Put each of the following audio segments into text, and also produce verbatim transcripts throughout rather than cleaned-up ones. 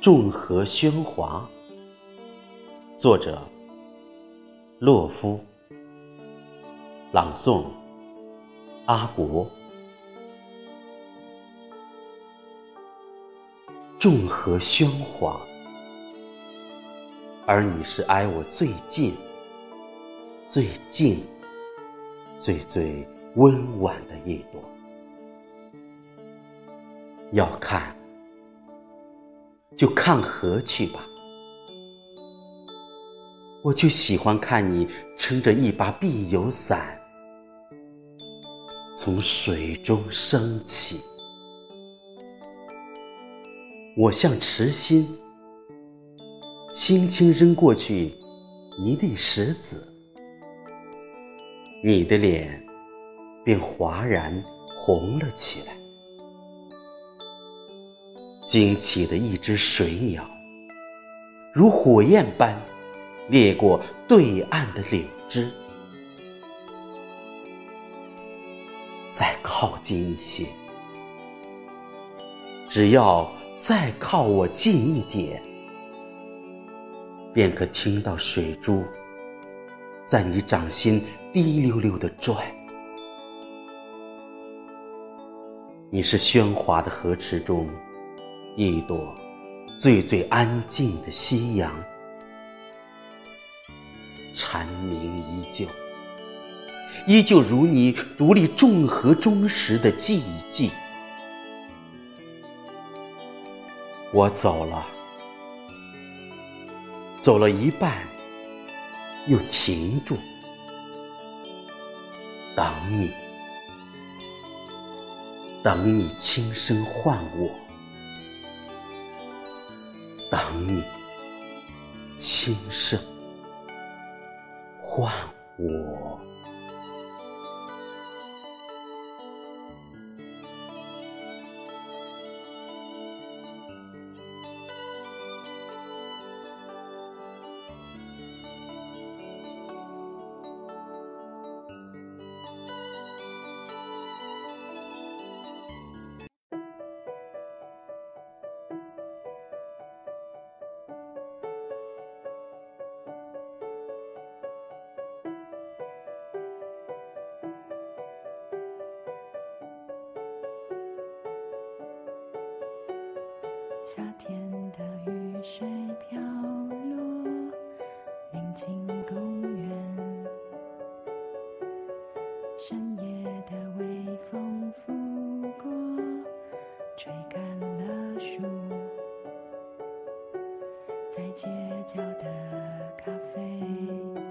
众和喧哗，作者洛夫，朗诵阿伯。众和喧哗，而你是挨我最近最近最最温婉的一朵。要看就看河去吧，我就喜欢看你撑着一把碧油伞从水中升起。我像池心轻轻扔过去一粒石子，你的脸便哗然红了起来。惊起的一只水鸟如火焰般掠过对岸的柳枝，再靠近一些，只要再靠我近一点，便可听到水珠在你掌心滴溜溜地转。你是喧哗的河池中一朵最最安静的夕阳，蝉鸣依旧，依旧如你独立众河中时的寂寂。我走了，走了一半，又停住，等你，等你轻声唤我。等你轻声唤我。夏天的雨水飘落宁静公园，深夜的微风拂过吹干了树，在街角的咖啡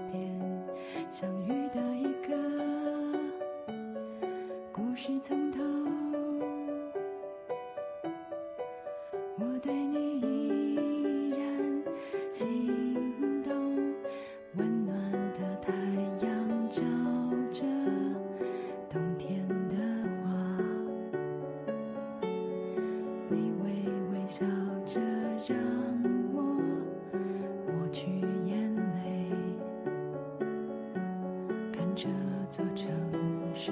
店相遇的一个故事从头，我对你依然心动。温暖的太阳照着冬天的花，你微微笑着让我抹去眼泪，看这座城市。